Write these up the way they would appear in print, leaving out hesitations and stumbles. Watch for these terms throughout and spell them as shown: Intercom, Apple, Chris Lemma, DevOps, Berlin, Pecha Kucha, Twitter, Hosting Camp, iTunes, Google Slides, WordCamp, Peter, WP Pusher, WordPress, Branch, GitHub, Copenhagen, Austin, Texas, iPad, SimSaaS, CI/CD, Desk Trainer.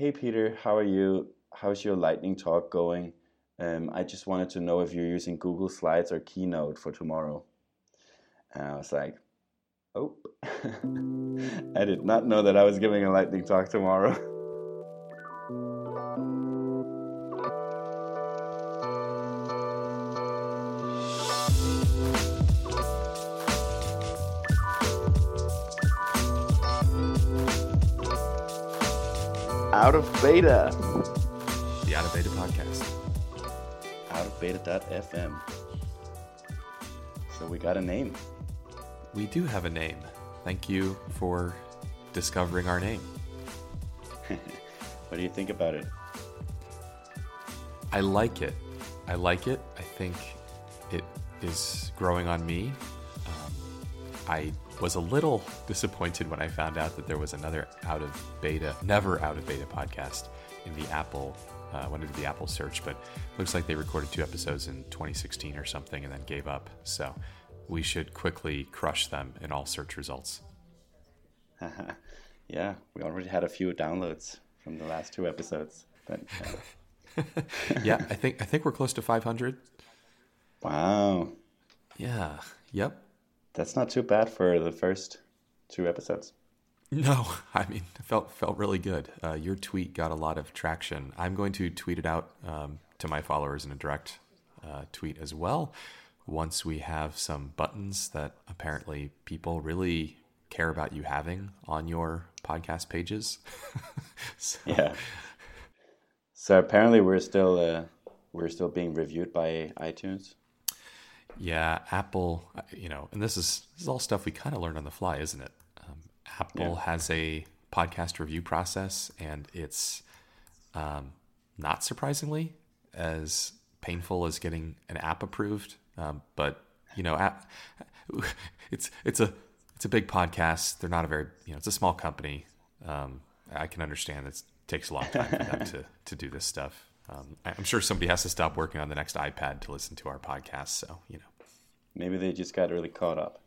hey Peter, how are you? How's your lightning talk going? I just wanted to know if you're using Google Slides or Keynote for tomorrow. And I was like, oh, I did not know that I was giving a lightning talk tomorrow. Out of Beta. The Out of Beta podcast. Out of Beta.fm. So we got a name. We do have a name. Thank you for discovering our name. What do you think about it? I like it. I think it is growing on me. I was a little disappointed when I found out that there was another never out of beta podcast in the Apple, went into the Apple search, but looks like they recorded 2 episodes in 2016 or something and then gave up. So we should quickly crush them in all search results. Yeah, we already had a few downloads from the last 2 episodes. But, yeah, I think we're close to 500. Wow. Yeah. Yep. That's not too bad for the first 2 episodes. No, I mean, it felt really good. Your tweet got a lot of traction. I'm going to tweet it out to my followers in a direct tweet as well. Once we have some buttons that apparently people really care about you having on your podcast pages. Yeah. So apparently we're still being reviewed by iTunes. Yeah, Apple, and this is all stuff we kind of learn on the fly, isn't it? Apple has a podcast review process, and it's not surprisingly as painful as getting an app approved. But it's a big podcast. They're not a very it's a small company. I can understand it takes a long time for them to do this stuff. I'm sure somebody has to stop working on the next iPad to listen to our podcast. So, maybe they just got really caught up.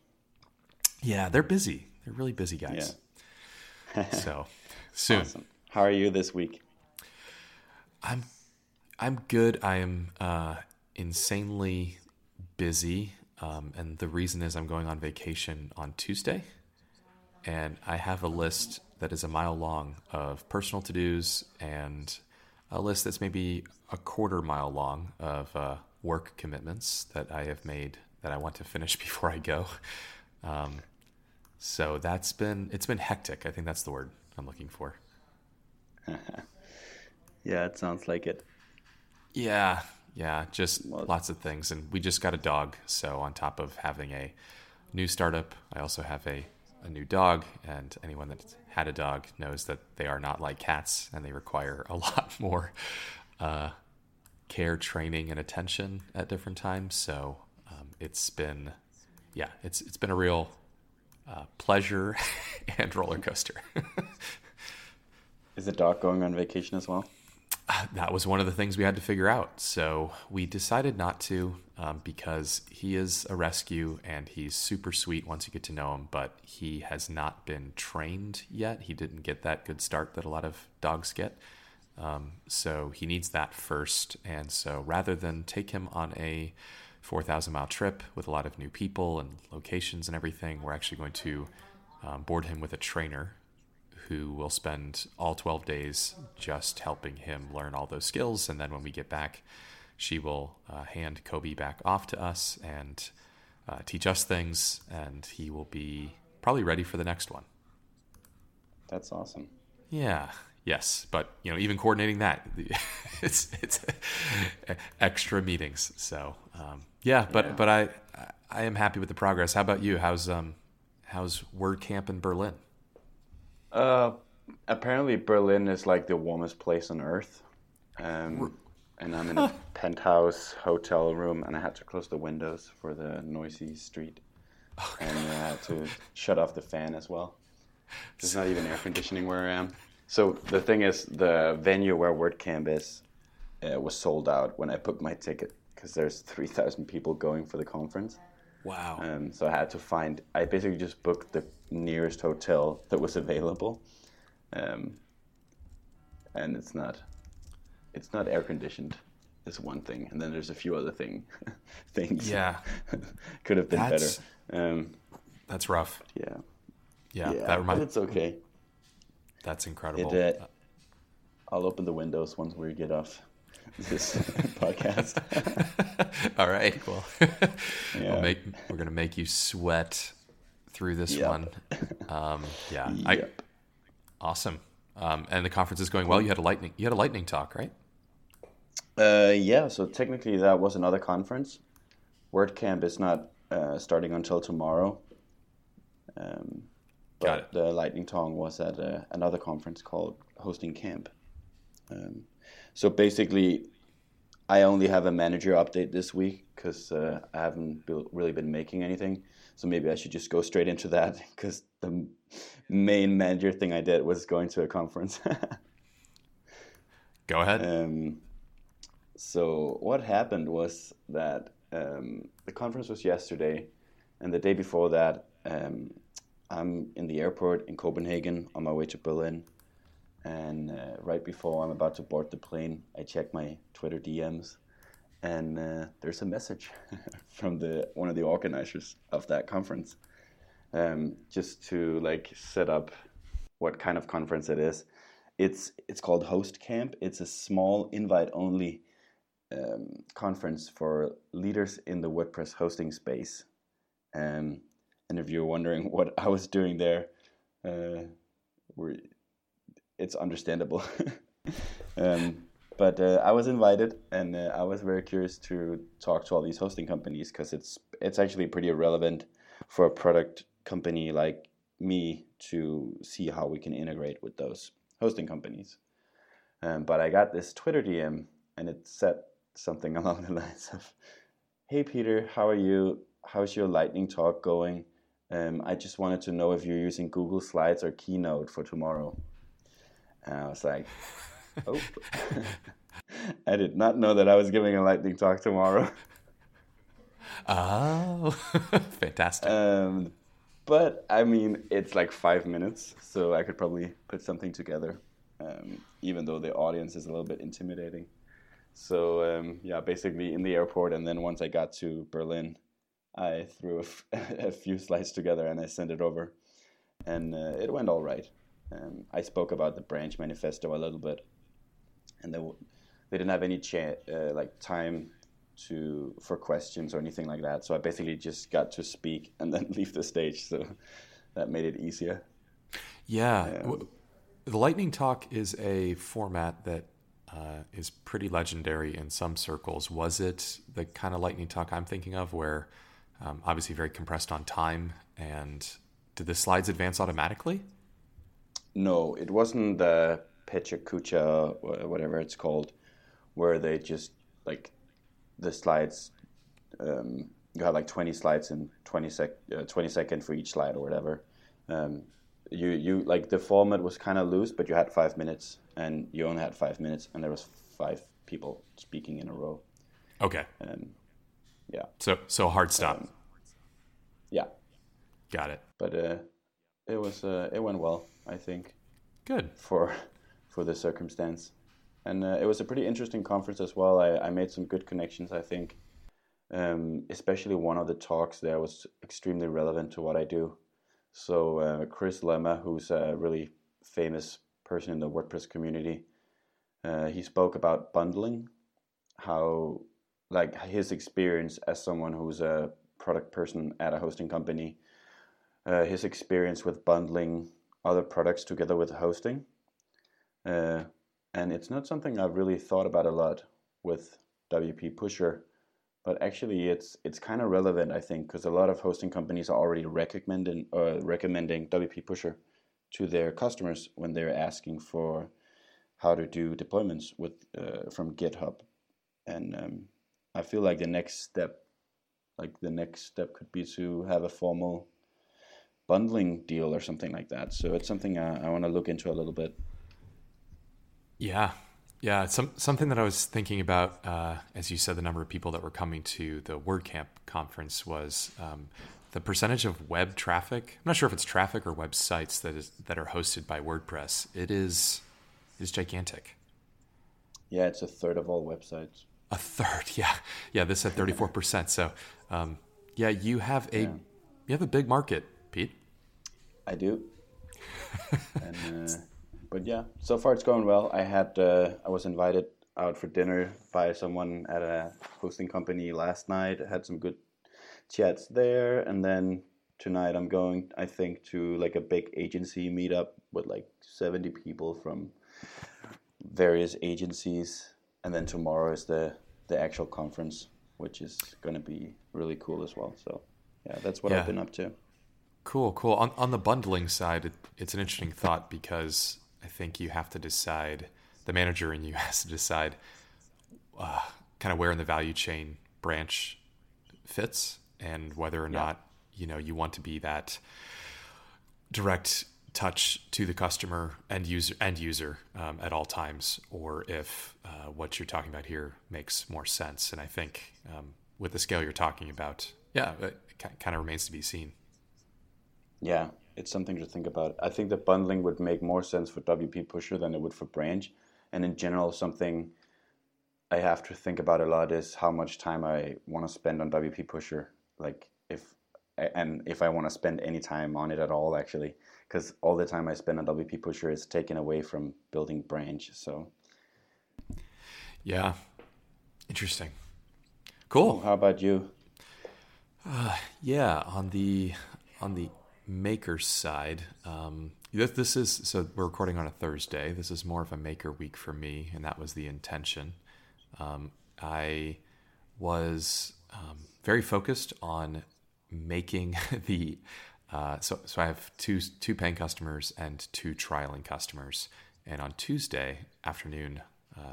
Yeah, they're busy. They're really busy guys. Yeah. So soon. Awesome. How are you this week? I'm good. I am insanely busy. And the reason is I'm going on vacation on Tuesday. And I have a list that is a mile long of personal to-dos and a list that's maybe a quarter mile long of work commitments that I have made that I want to finish before I go. So it's been hectic. I think that's the word I'm looking for. Yeah, it sounds like it. Yeah, just lots of things. And we just got a dog. So on top of having a new startup, I also have a new dog, and anyone that's had a dog knows that they are not like cats and they require a lot more care, training, and attention at different times. So it's been a real pleasure and roller coaster. Is the dog going on vacation as well? That was one of the things we had to figure out. So we decided not to because he is a rescue and he's super sweet once you get to know him, but he has not been trained yet. He didn't get that good start that a lot of dogs get. So he needs that first. And so rather than take him on a 4,000-mile trip with a lot of new people and locations and everything, we're actually going to board him with a trainer who will spend all 12 days just helping him learn all those skills. And then when we get back, she will hand Kobe back off to us and teach us things. And he will be probably ready for the next one. That's awesome. Yeah. Yes. But, even coordinating that, it's extra meetings. So, but I am happy with the progress. How about you? How's WordCamp in Berlin? Apparently Berlin is like the warmest place on earth. And I'm in a penthouse hotel room and I had to close the windows for the noisy street. Oh, and I had to shut off the fan as well. There's not even air conditioning where I am. So the thing is, the venue where WordCamp is was sold out when I booked my ticket because there's 3,000 people going for the conference. Wow. So I had to I basically just booked the nearest hotel that was available. and it's not air conditioned is one thing, and then there's a few other things. Yeah, could have been better. That's rough. Yeah. That reminds. It's okay. That's incredible. I'll open the windows once we get off this podcast. All right. Cool. Yeah. We're gonna make you sweat through this one. Awesome. And the conference is going well. You had a lightning talk, right? So technically that was another conference. WordCamp is not starting until tomorrow. But the lightning talk was at another conference called Hosting Camp. So basically, I only have a manager update this week because I haven't really been making anything. So maybe I should just go straight into that because the main manager thing I did was going to a conference. Go ahead. So what happened was that the conference was yesterday, and the day before that, I'm in the airport in Copenhagen on my way to Berlin. And right before I'm about to board the plane, I check my Twitter DMs, and there's a message from one of the organizers of that conference, just to set up what kind of conference it is. It's called Host Camp. It's a small invite-only conference for leaders in the WordPress hosting space. And if you're wondering what I was doing there, it's understandable. But I was invited, and I was very curious to talk to all these hosting companies because it's actually pretty irrelevant for a product company like me to see how we can integrate with those hosting companies. But I got this Twitter DM, and it said something along the lines of, "Hey Peter, how are you? How's your lightning talk going? I just wanted to know if you're using Google Slides or Keynote for tomorrow." And I was like, oh, I did not know that I was giving a lightning talk tomorrow. Oh, fantastic. But I mean, it's 5 minutes, so I could probably put something together, even though the audience is a little bit intimidating. So basically in the airport, and then once I got to Berlin, I threw a few slides together and I sent it over, and it went all right. I spoke about the Branch manifesto a little bit, and they didn't have any time for questions or anything like that. So I basically just got to speak and then leave the stage. So that made it easier. Yeah. The lightning talk is a format that is pretty legendary in some circles. Was it the kind of lightning talk I'm thinking of where obviously very compressed on time, and did the slides advance automatically? No, it wasn't the Pecha Kucha, whatever it's called, where they just the slides. You have 20 slides and 20 seconds for each slide or whatever. You the format was kind of loose, but you had 5 minutes, and you only had 5 minutes, and there was 5 people speaking in a row. Okay. So hard stop. Got it. But it was it went well, I think. Good. For the circumstance. And it was a pretty interesting conference as well. I made some good connections, I think. Especially one of the talks there was extremely relevant to what I do. So Chris Lemma, who's a really famous person in the WordPress community, he spoke about bundling, how his experience as someone who's a product person at a hosting company, his experience with bundling other products together with hosting, and it's not something I've really thought about a lot with WP Pusher, but actually it's kind of relevant, I think, because a lot of hosting companies are already recommending WP Pusher to their customers when they're asking for how to do deployments with from GitHub, and I feel the next step could be to have a formal bundling deal or something like that. So it's something I want to look into a little bit. Yeah. Something that I was thinking about, as you said, the number of people that were coming to the WordCamp conference was the percentage of web traffic. I'm not sure if it's traffic or websites that are hosted by WordPress. It is is gigantic. Yeah, it's a third of all websites. A third, yeah. Yeah, this had 34%. So, yeah, you have a big market, Pete. I do. And, but yeah, so far it's going well. I was invited out for dinner by someone at a hosting company last night. I had some good chats there, and then tonight I'm going, I think, to like a big agency meetup with like 70 people from various agencies, and then tomorrow is the actual conference, which is going to be really cool as well. So yeah, that's what I've been up to. Cool. On the bundling side, it's an interesting thought, because I think you have to decide, the manager in you has to decide kind of where in the value chain Branch fits, and whether or not you want to be that direct touch to the customer end user at all times, or if what you're talking about here makes more sense. And I think with the scale you're talking about, it kind of remains to be seen. Yeah, it's something to think about. I think that bundling would make more sense for WP Pusher than it would for Branch. And in general, something I have to think about a lot is how much time I want to spend on WP Pusher. Like if I want to spend any time on it at all, actually, because all the time I spend on WP Pusher is taken away from building Branch. So, yeah, interesting. Cool. How about you? On the maker side, this is, so we're recording on a Thursday. This is more of a maker week for me, and that was the intention. I was very focused on making the so I have two paying customers and two trialing customers, and on Tuesday afternoon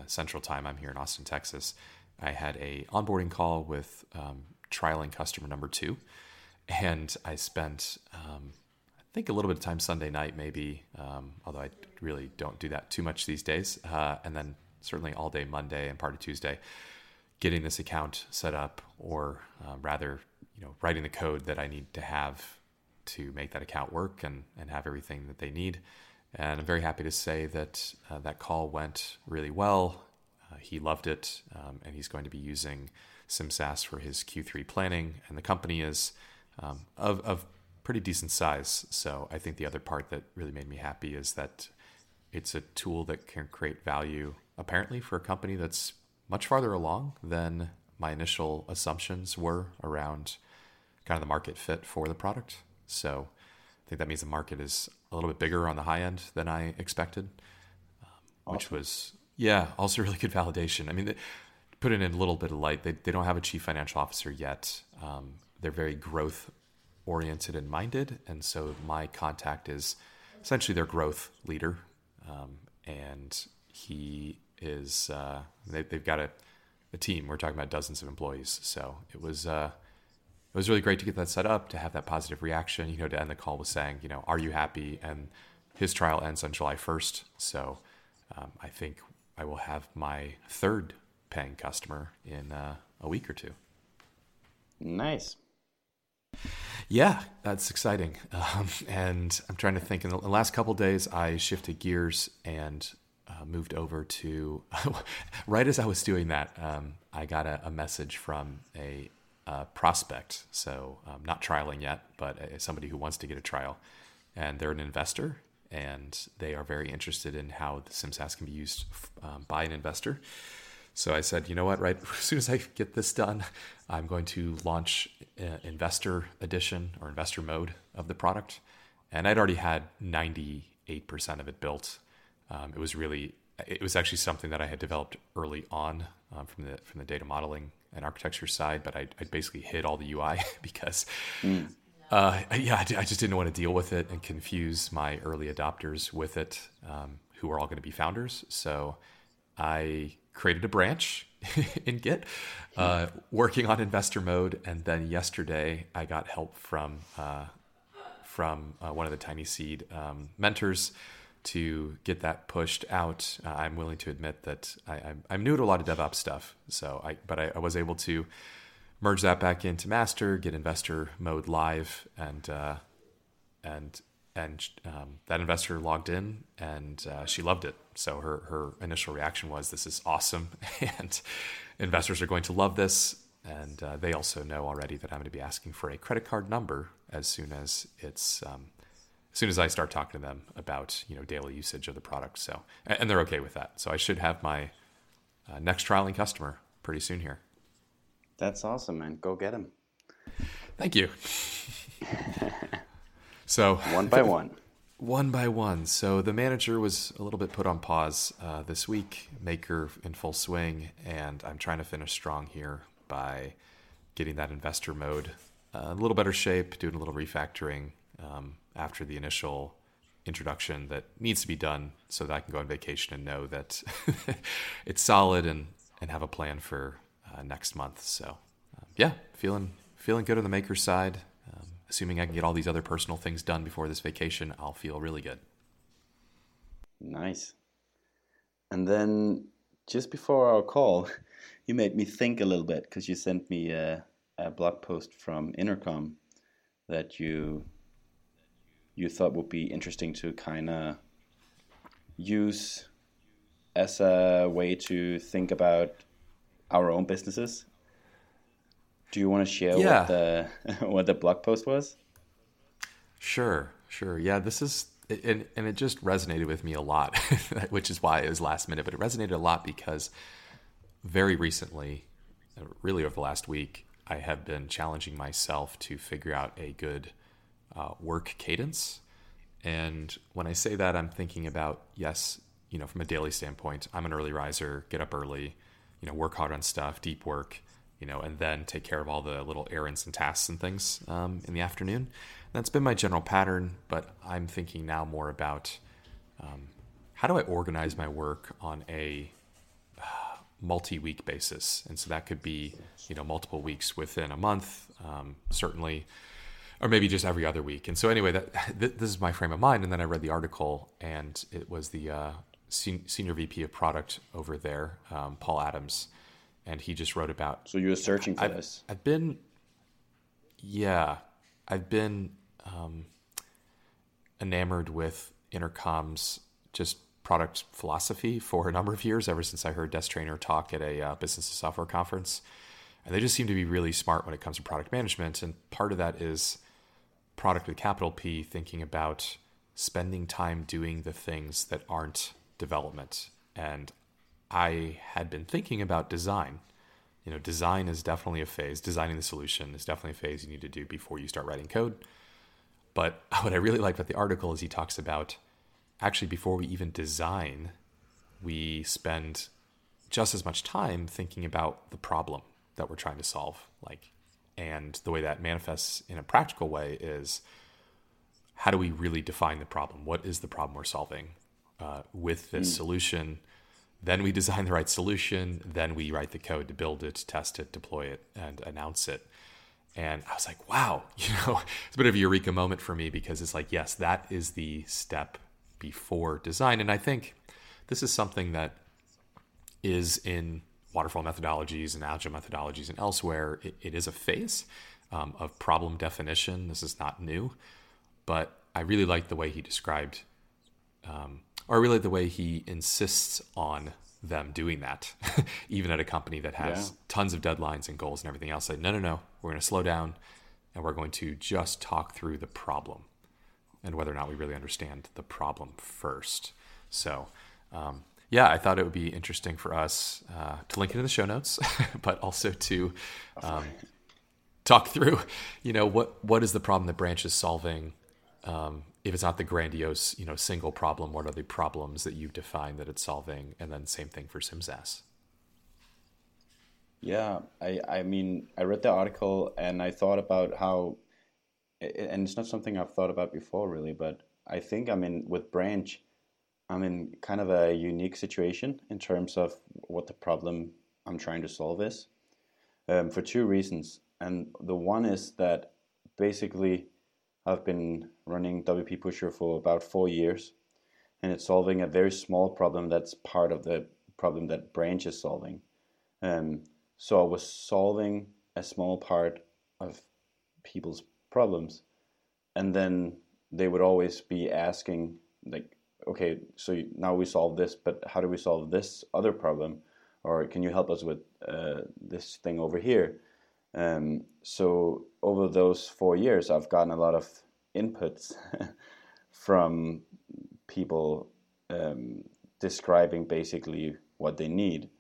Central Time, I'm here in Austin, Texas, I had a onboarding call with trialing customer number 2. And I spent, I think, a little bit of time Sunday night, maybe, although I really don't do that too much these days. And then certainly all day Monday and part of Tuesday, getting this account set up, or rather, writing the code that I need to have to make that account work and have everything that they need. And I'm very happy to say that that call went really well. He loved it, and he's going to be using SimSaaS for his Q3 planning. And the company is... of pretty decent size. So I think the other part that really made me happy is that it's a tool that can create value, apparently, for a company that's much farther along than my initial assumptions were around kind of the market fit for the product. So I think that means the market is a little bit bigger on the high end than I expected, awesome. Which was, also really good validation. I mean, to put it in a little bit of light, they don't have a chief financial officer yet. They're very growth-oriented and minded, and so my contact is essentially their growth leader, and he is. They've got a team. We're talking about dozens of employees, so it was really great to get that set up, to have that positive reaction. To end the call with saying, "Are you happy?" And his trial ends on July 1st, so I think I will have my third paying customer in a week or two. Nice. Yeah, that's exciting. And I'm trying to think. In the last couple of days, I shifted gears and moved over to, right as I was doing that, I got a message from a prospect. So not trialing yet, but somebody who wants to get a trial. And they're an investor, and they are very interested in how the SimSaaS can be used by an investor. So I said, right as soon as I get this done, I'm going to launch investor edition or investor mode of the product. And I'd already had 98% of it built. It was actually something that I had developed early on from the data modeling and architecture side, but I basically hid all the UI because I just didn't want to deal with it and confuse my early adopters with it, who are all going to be founders. So I created a branch in Git, working on investor mode, and then yesterday I got help from one of the TinySeed mentors to get that pushed out. I'm willing to admit that I'm new to a lot of DevOps stuff, but I was able to merge that back into master, get investor mode live, and And that investor logged in, and she loved it. So her initial reaction was, this is awesome, and investors are going to love this. And they also know already that I'm going to be asking for a credit card number as soon as I start talking to them about, you know, daily usage of the product. So, and they're okay with that. So I should have my next trialing customer pretty soon here. That's awesome, man. Go get him. Thank you. So one by one. One by one. So the manager was a little bit put on pause this week, Maker in full swing, and I'm trying to finish strong here by getting that investor mode a little better shape, doing a little refactoring after the initial introduction that needs to be done so that I can go on vacation and know that it's solid and have a plan for next month. So yeah, feeling good on the Maker side. Assuming I can get all these other personal things done before this vacation, I'll feel really good. Nice. And then just before our call, you made me think a little bit because you sent me a blog post from Intercom that you thought would be interesting to kind of use as a way to think about our own businesses. Do you want to share what the blog post was? Sure. Yeah, this is, and it just resonated with me a lot, which is why it was last minute, but it resonated a lot because very recently, really over the last week, I have been challenging myself to figure out a good work cadence. And when I say that, I'm thinking about, yes, you know, from a daily standpoint, I'm an early riser, get up early, you know, work hard on stuff, deep work, you know, and then take care of all the little errands and tasks and things in the afternoon. And that's been my general pattern, but I'm thinking now more about how do I organize my work on a multi-week basis? And so that could be, you know, multiple weeks within a month, certainly, or maybe just every other week. And so anyway, this is my frame of mind. And then I read the article, and it was the senior VP of product over there, Paul Adams. And he just wrote about... So you were searching for this. I've been enamored with Intercom's just product philosophy for a number of years, ever since I heard Desk Trainer talk at a business and software conference. And they just seem to be really smart when it comes to product management. And part of that is product with capital P, thinking about spending time doing the things that aren't development. And I had been thinking about design. You know, design is definitely a phase. Designing the solution is definitely a phase you need to do before you start writing code. But what I really like about the article is he talks about, actually, before we even design, we spend just as much time thinking about the problem that we're trying to solve. And the way that manifests in a practical way is, how do we really define the problem? What is the problem we're solving with this solution? Then we design the right solution. Then we write the code to build it, test it, deploy it, and announce it. And I was like, wow, you know, it's a bit of a eureka moment for me, because it's like, yes, that is the step before design. And I think this is something that is in waterfall methodologies and agile methodologies and elsewhere. It is a phase of problem definition. This is not new, but I really like the way he described or really the way he insists on them doing that, even at a company that has tons of deadlines and goals and everything else. Like, no, we're going to slow down, and we're going to just talk through the problem and whether or not we really understand the problem first. So, I thought it would be interesting for us to link it in the show notes, but also to talk through, you know, what is the problem that Branch is solving. If it's not the grandiose, you know, single problem, what are the problems that you've defined that it's solving? And then same thing for SimSaaS. Yeah, I mean, I read the article and I thought about how, and it's not something I've thought about before really, but I think with Branch, I'm in kind of a unique situation in terms of what the problem I'm trying to solve is, for two reasons. And the one is that basically I've been running WP Pusher for about 4 years, and it's solving a very small problem that's part of the problem that Branch is solving. So I was solving a small part of people's problems, and then they would always be asking, like, okay, so now we solve this, but how do we solve this other problem? Or can you help us with this thing over here? So over those 4 years, I've gotten a lot of inputs from people describing basically what they need.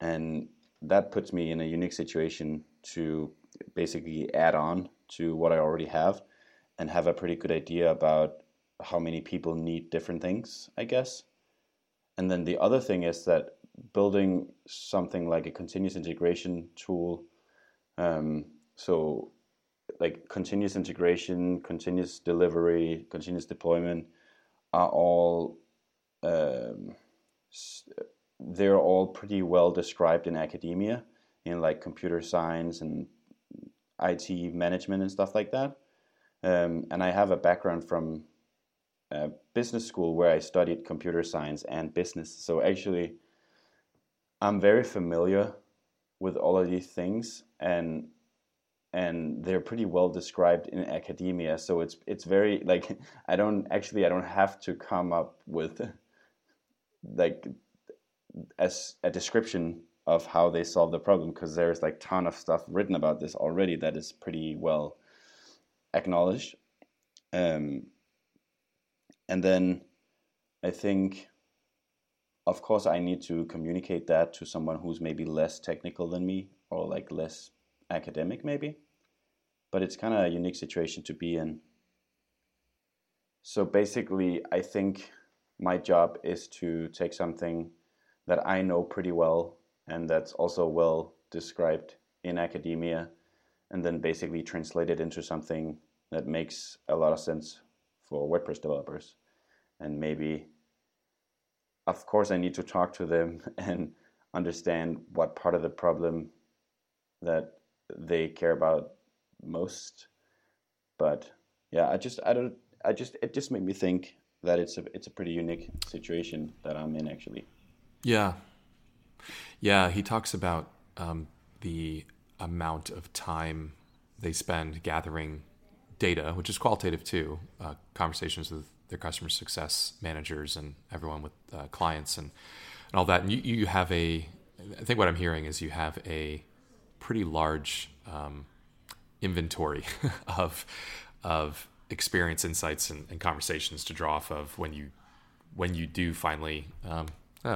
And that puts me in a unique situation to basically add on to what I already have and have a pretty good idea about how many people need different things, I guess. And then the other thing is that building something like a continuous integration tool, so like continuous integration, continuous delivery, continuous deployment are all they're all pretty well described in academia, in like computer science and IT management and stuff like that. And I have a background from business school where I studied computer science and business. So actually, I'm very familiar with all of these things, and they're pretty well described in academia. So it's very like I don't have to come up with like as a description of how they solve the problem, because there's like ton of stuff written about this already that is pretty well acknowledged. And then I think, of course, I need to communicate that to someone who's maybe less technical than me, or like less academic maybe, but it's kind of a unique situation to be in. So basically, I think my job is to take something that I know pretty well and that's also well described in academia, and then basically translate it into something that makes a lot of sense for WordPress developers. And maybe, of course, I need to talk to them and understand what part of the problem that they care about most. But yeah, it just made me think that it's a pretty unique situation that I'm in, actually. Yeah. Yeah, he talks about the amount of time they spend gathering data, which is qualitative too, conversations with their customer success managers and everyone with clients and all that. And you have I think what I'm hearing is you have a pretty large inventory of experience, insights, and conversations to draw off of when you do finally,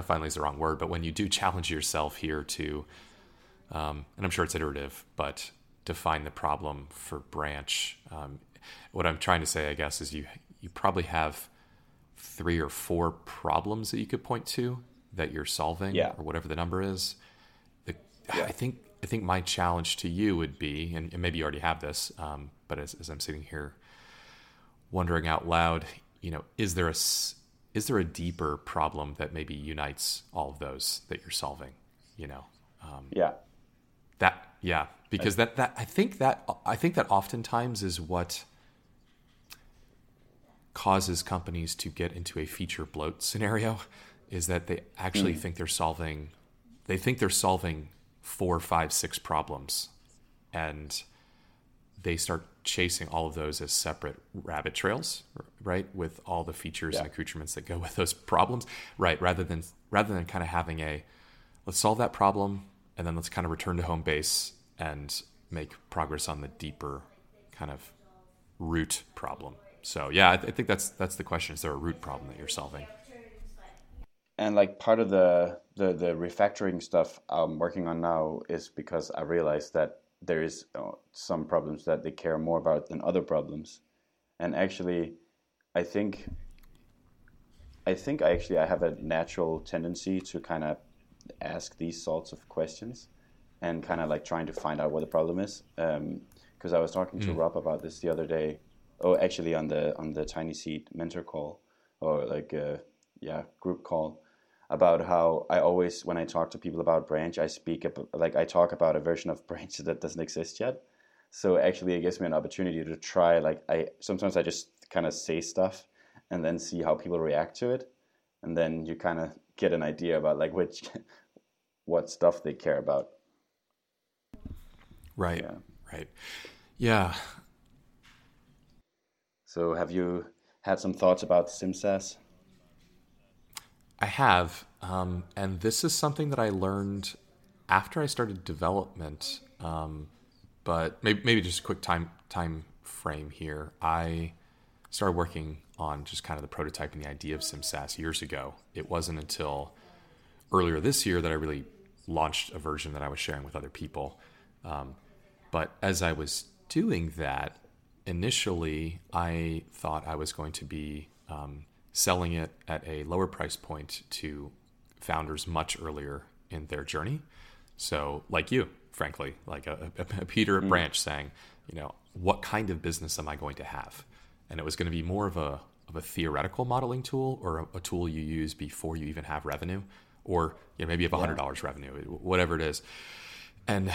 finally is the wrong word, but when you do challenge yourself here to, and I'm sure it's iterative, but define the problem for Branch. What I'm trying to say, I guess, is you probably have 3 or 4 problems that you could point to that you're solving, or whatever the number is. I think my challenge to you would be, and maybe you already have this, but as I'm sitting here wondering out loud, is there a deeper problem that maybe unites all of those that you're solving? Because that I think that oftentimes is what causes companies to get into a feature bloat scenario, is that they actually think they're solving 4, 5, 6 problems, and they start chasing all of those as separate rabbit trails, right? With all the features and accoutrements that go with those problems, right? Rather than kind of having let's solve that problem and then let's kind of return to home base and make progress on the deeper kind of root problem. So yeah, I think that's the question. Is there a root problem that you're solving? And like part of the refactoring stuff I'm working on now is because I realized that there is some problems that they care more about than other problems. And actually, I have a natural tendency to kind of ask these sorts of questions and kind of like trying to find out what the problem is. Because I was talking to Rob about this the other day. Oh, actually on the TinySeed mentor call, or like group call, about how I always, when I talk to people about Branch, I talk about a version of Branch that doesn't exist yet. So actually it gives me an opportunity to try, like sometimes I just kind of say stuff and then see how people react to it. And then you kind of get an idea about like what stuff they care about. Right. Yeah. So have you had some thoughts about SimSaaS? I have. And this is something that I learned after I started development. But maybe just a quick time frame here. I started working on just kind of the prototype and the idea of SimSaaS years ago. It wasn't until earlier this year that I really launched a version that I was sharing with other people. But as I was doing that, initially I thought I was going to be selling it at a lower price point to founders much earlier in their journey. So like you, frankly, like a Peter at Branch saying, you know, what kind of business am I going to have? And it was going to be more of a theoretical modeling tool, or a tool you use before you even have revenue, or you know, maybe you have $100 revenue, whatever it is. And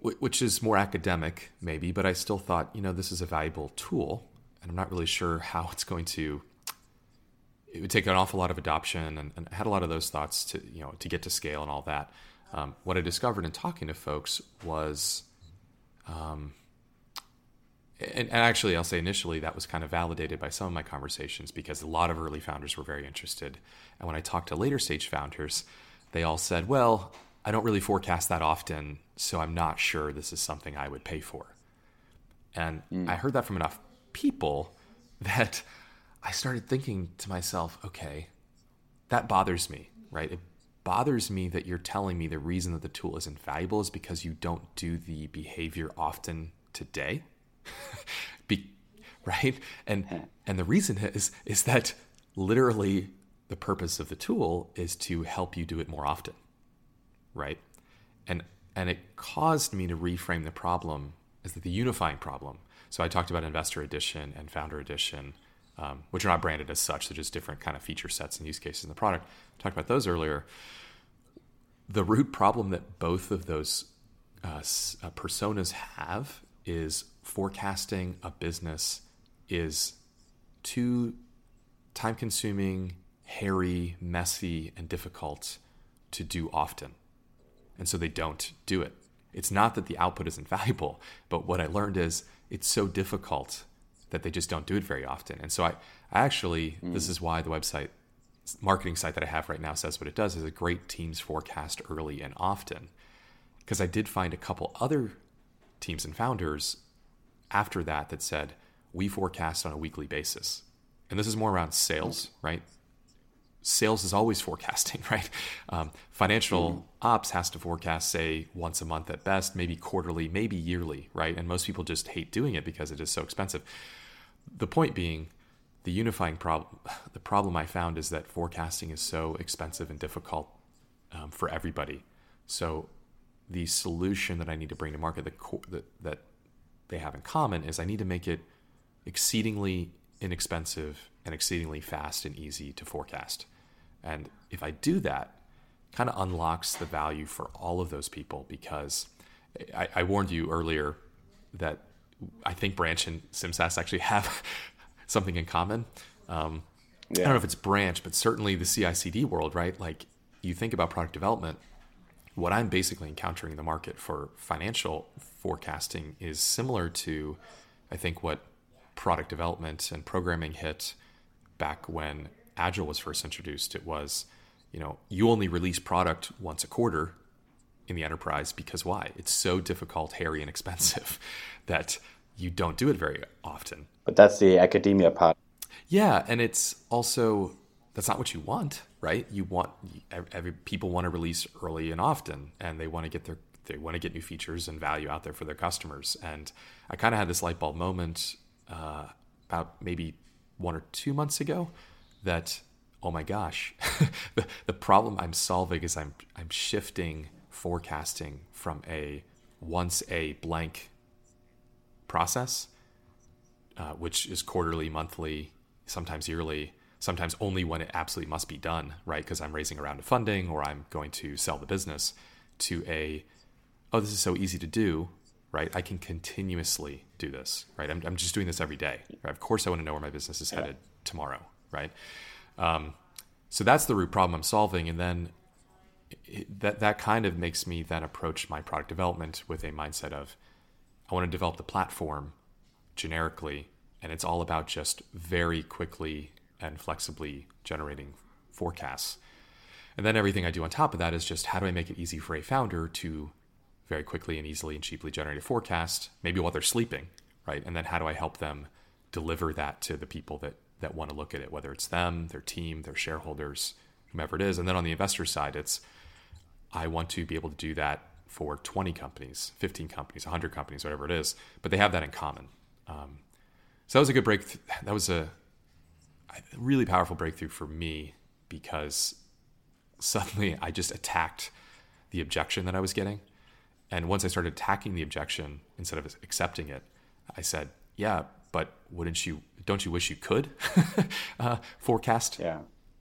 which is more academic maybe, but I still thought, you know, this is a valuable tool, and I'm not really sure how it's going to, it would take an awful lot of adoption, and I had a lot of those thoughts to, you know, to get to scale and all that. What I discovered in talking to folks was, and actually I'll say initially that was kind of validated by some of my conversations, because a lot of early founders were very interested. And when I talked to later stage founders, they all said, well, I don't really forecast that often, so I'm not sure this is something I would pay for. And I heard that from enough people that I started thinking to myself, okay, that bothers me, right? It bothers me that you're telling me the reason that the tool isn't valuable is because you don't do the behavior often today, right? And the reason is that literally the purpose of the tool is to help you do it more often, right? And it caused me to reframe the problem as the unifying problem. So I talked about Investor Edition and Founder Edition, which are not branded as such. They're just different kind of feature sets and use cases in the product. I talked about those earlier. The root problem that both of those personas have is forecasting a business is too time-consuming, hairy, messy, and difficult to do often. And so they don't do it. It's not that the output isn't valuable, but what I learned is it's so difficult that they just don't do it very often. And so I actually, this is why the website marketing site that I have right now says what it does, is a great teams forecast early and often. Because I did find a couple other teams and founders after that that said, we forecast on a weekly basis. And this is more around sales, right? Sales is always forecasting, right? Financial ops has to forecast, say, once a month at best, maybe quarterly, maybe yearly, right? And most people just hate doing it because it is so expensive. The point being, the unifying problem, the problem I found is that forecasting is so expensive and difficult for everybody. So the solution that I need to bring to market, that they have in common, is I need to make it exceedingly inexpensive and exceedingly fast and easy to forecast. And if I do that, kind of unlocks the value for all of those people, because I warned you earlier that I think Branch and SimSaaS actually have something in common. I don't know if it's Branch, but certainly the CI/CD world, right? Like you think about product development, what I'm basically encountering in the market for financial forecasting is similar to, I think, what product development and programming hit back when Agile was first introduced. It was, you know, you only release product once a quarter in the enterprise because why? It's so difficult, hairy, and expensive that you don't do it very often. But that's the academia part. Yeah, and it's also, that's not what you want, right? You want, people want to release early and often, and they want to get they want to get new features and value out there for their customers. And I kind of had this light bulb moment about maybe 1 or 2 months ago that, oh my gosh, the problem I'm solving is I'm shifting forecasting from a once a blank process, which is quarterly, monthly, sometimes yearly, sometimes only when it absolutely must be done, right? Because I'm raising a round of funding or I'm going to sell the business, to a, oh, this is so easy to do, right? I can continuously do this, right? I'm just doing this every day, right? Of course I want to know where my business is headed tomorrow, right? So that's the root problem I'm solving. And then that kind of makes me then approach my product development with a mindset of, I want to develop the platform generically And it's all about just very quickly and flexibly generating forecasts. And then everything I do on top of that is just, how do I make it easy for a founder to very quickly and easily and cheaply generate a forecast, maybe while they're sleeping, right? And then how do I help them deliver that to the people that want to look at it, whether it's them, their team, their shareholders, whomever it is. And then on the investor side, it's, I want to be able to do that for 20 companies, 15 companies, 100 companies, whatever it is, but they have that in common. So that was a good breakthrough. That was a really powerful breakthrough for me, because suddenly I just attacked the objection that I was getting. And once I started attacking the objection instead of accepting it, I said, yeah, but don't you wish you could forecast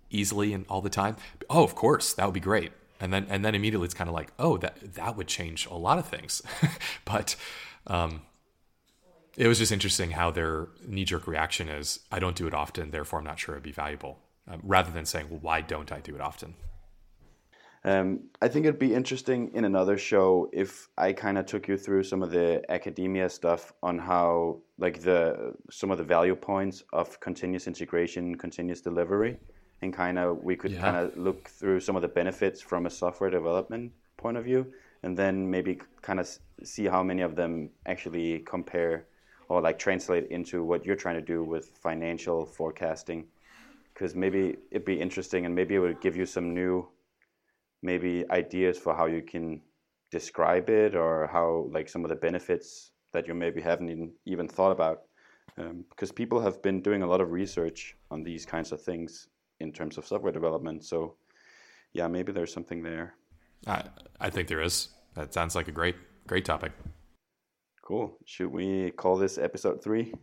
easily and all the time? Oh, of course, that would be great. And then immediately it's kind of like, oh, that would change a lot of things. But it was just interesting how their knee-jerk reaction is, I don't do it often, therefore I'm not sure it'd be valuable, rather than saying, well, why don't I do it often? I think it'd be interesting in another show if I kind of took you through some of the academia stuff on how, like, some of the value points of continuous integration, continuous delivery, and we could look through some of the benefits from a software development point of view, and then maybe kind of see how many of them actually compare or like translate into what you're trying to do with financial forecasting. Because maybe it'd be interesting, and maybe it would give you some new ideas for how you can describe it, or how, like, some of the benefits that you maybe haven't even thought about, because people have been doing a lot of research on these kinds of things in terms of software development. So yeah, maybe there's something there. I think there is. That sounds like a great topic. Cool. Should we call this episode 3?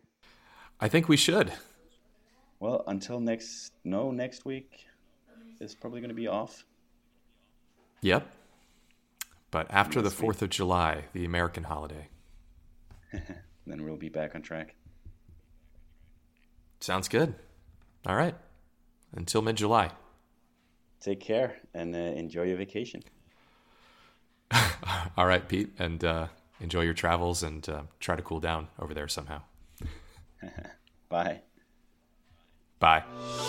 I think we should. Well, until next week is probably going to be off. Yep. But after the 4th of July, the American holiday. Then we'll be back on track. Sounds good. All right. Until mid-July. Take care and enjoy your vacation. All right, Pete. And enjoy your travels, and try to cool down over there somehow. Bye. Bye.